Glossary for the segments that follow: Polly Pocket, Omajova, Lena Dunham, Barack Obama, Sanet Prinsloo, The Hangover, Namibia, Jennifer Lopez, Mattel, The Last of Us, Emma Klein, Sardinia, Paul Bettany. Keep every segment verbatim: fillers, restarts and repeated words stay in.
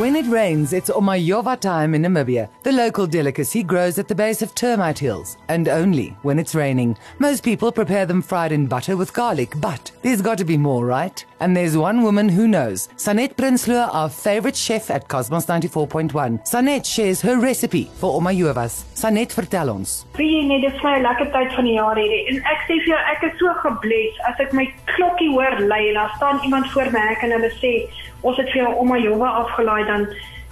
When it rains, it's Omajova time in Namibia. The local delicacy grows at the base of termite hills, and only when it's raining. Most people prepare them fried in butter with garlic, but there's got to be more, right? And there's one woman who knows. Sanet Prinsloo, our favorite chef at Cosmos ninety-four point one. Sanet shares her recipe for Omajovas. Sanet, vertel ons. Wie net dis vir 'n lekker tyd van die jaar hierdie. En ek sê vir jou, ek is so gebless as ek my klokkie hoor lui en daar staan iemand voor my hek en hulle sê ons het vir jou Omajova afgelaai. Dan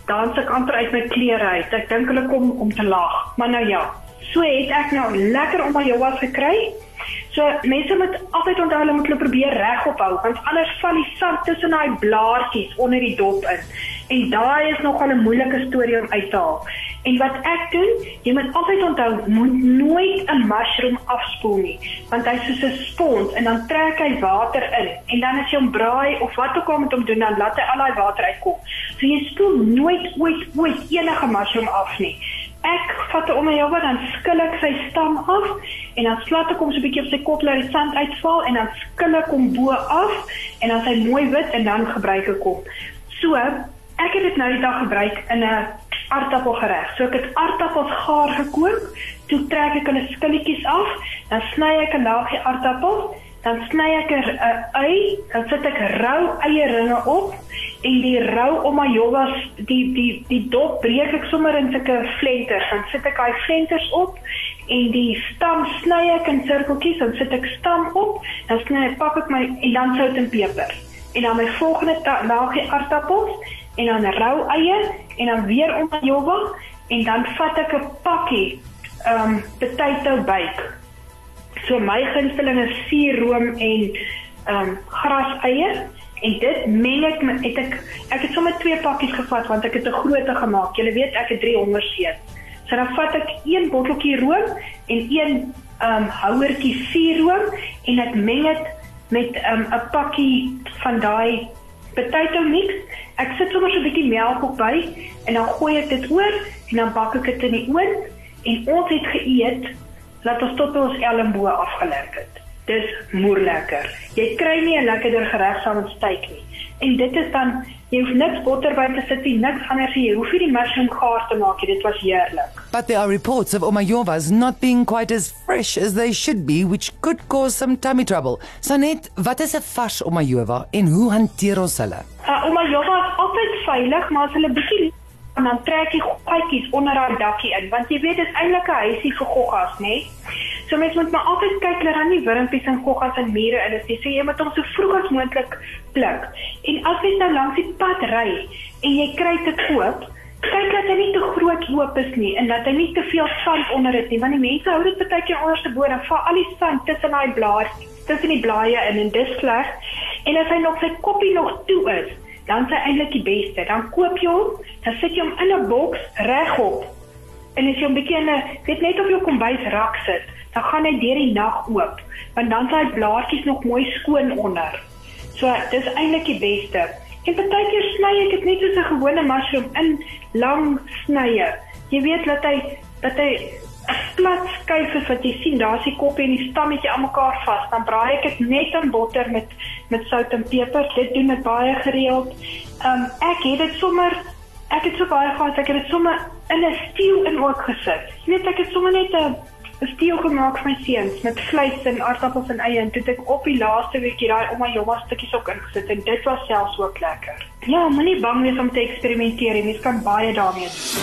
dans ek amper uit my klere uit. Ek dink hulle kom om te lag. Maar nou ja, so het ek nou lekker Omajova's gekry. So mense moet altyd onthou, hulle moet hulle probeer regop hou, want anders val die sand tussen daai blaartjies onder die dop in. En daai is nogal 'n moeilike storie om uit te haal. En wat ek doen, jy moet altyd onthou, moet nooit 'n mushroom afspoel nie, want hy is soos 'n spons en dan trek hy water in. En dan as jy hom braai of wat ook al met hom doen, dan laat hy al daai water uitkom. So jy spoel nooit ooit ooit enige mushroom af nie. Ek vat hom om jou, dan skil ek sy stam af en dan slaat ek hom so 'n bietjie op sy kop laat die sand uitval en dan skil ek hom bo af en dan sy mooi wit en dan gebruik ek hom. So ek het dit nou die dag gebruik in 'n aardappelgereg. So ek het aardappels gaar gekook, toe trek ek hulle skilletjies af, dan sny ek 'n laagie aardappels, dan sny ek 'n ei, dan sit ek rou eieringe op. En die rou Omajova's, die die die dop breek ek sommer in sulke flenters, dan sit ek daai flenters op en die stam sny ek in sirkeltjies, dan sit ek stam op, dan sny ek pak ek my en dan sout en peper. En dan my volgende laagie aardappels en dan rou eie en dan weer Omajova en dan vat ek 'n pakkie um potato bake. So my gunsteling is suurroom en um graseie. En dit meng ek met het ek ek het sommer twee pakkies gevat want ek het 'n grootte gemaak. Julle weet ek het drie honderd seën. So dan vat ek een botteltjie room en een um houertjie suurroom en ek meng dit met um 'n pakkie van daai potato mix. Ek sit sommer so 'n bietjie melk op by en dan gooi ek dit oor en dan bak ek dit in die oond en ons het geëet laat ons tot ons elmboë afgelek het. Dis moerlekker. Jy kry nie 'n lekkerder gereg saam met steak nie. En dit is dan, jy hoef niks botter by te sit nie, niks anders nie. Jy hoef nie die mushroom gaar te maak nie. Dit was heerlik. But there are reports of Omajovas not being quite as fresh as they should be, which could cause some tummy trouble. Sanet, wat is 'n vars Omajova en hoe hanteer ons hulle? 'n uh, Omajova is altyd veilig, maar as hulle bietjie en dan trek jy gaatjies onder haar dakkie in, want jy weet dit is eintlik 'n huisie vir goggas, né? So mens moet maar altyd kyk dat daar nie wurmpies en goggas en mure in is nie. So jy moet hom so vroeg as moontlik pluk. En as jy nou langs die pad ry en jy kry te koop, kyk dat hy nie te groot hoop is nie en dat hy nie te veel sand onder dit nie, want die mense hou dit baie keer onderste bo en val al die sand tussen daai blaar, tussen die blaaie in en dis sleg. En as hy nog sy koppie nog toe is, dan is hy eintlik die beste. Dan koop jy hom, dan sit jy hom in 'n boks regop. En as jy hom bietjie in 'n, weet net op jou kombuisrak sit, dan gaan hy deur die nag oop, want dan is hy blaartjies nog mooi skoon onder. So dis eintlik die beste. En baie keer sny ek dit net soos 'n gewone mushroom in lang snye. Jy weet dat hy dat hy 'n plat skyf is wat jy sien, daar's die koppie en die stammetjie aan mekaar vas. Dan braai ek dit net in botter met met sout en peper. Dit doen dit baie gereeld. Um ek het dit sommer ek het so baie gehad, ek het dit sommer in 'n stew in ook gesit. Jy weet ek het sommer net 'n stew gemaak vir my seuns met vleis en aardappels en eie en toe het ek op die laaste weekie daai Omajova stukkies ook ingesit en dit was selfs ook lekker. Ja, moenie bang wees om te eksperimenteer nie. Mens kan baie daarmee doen.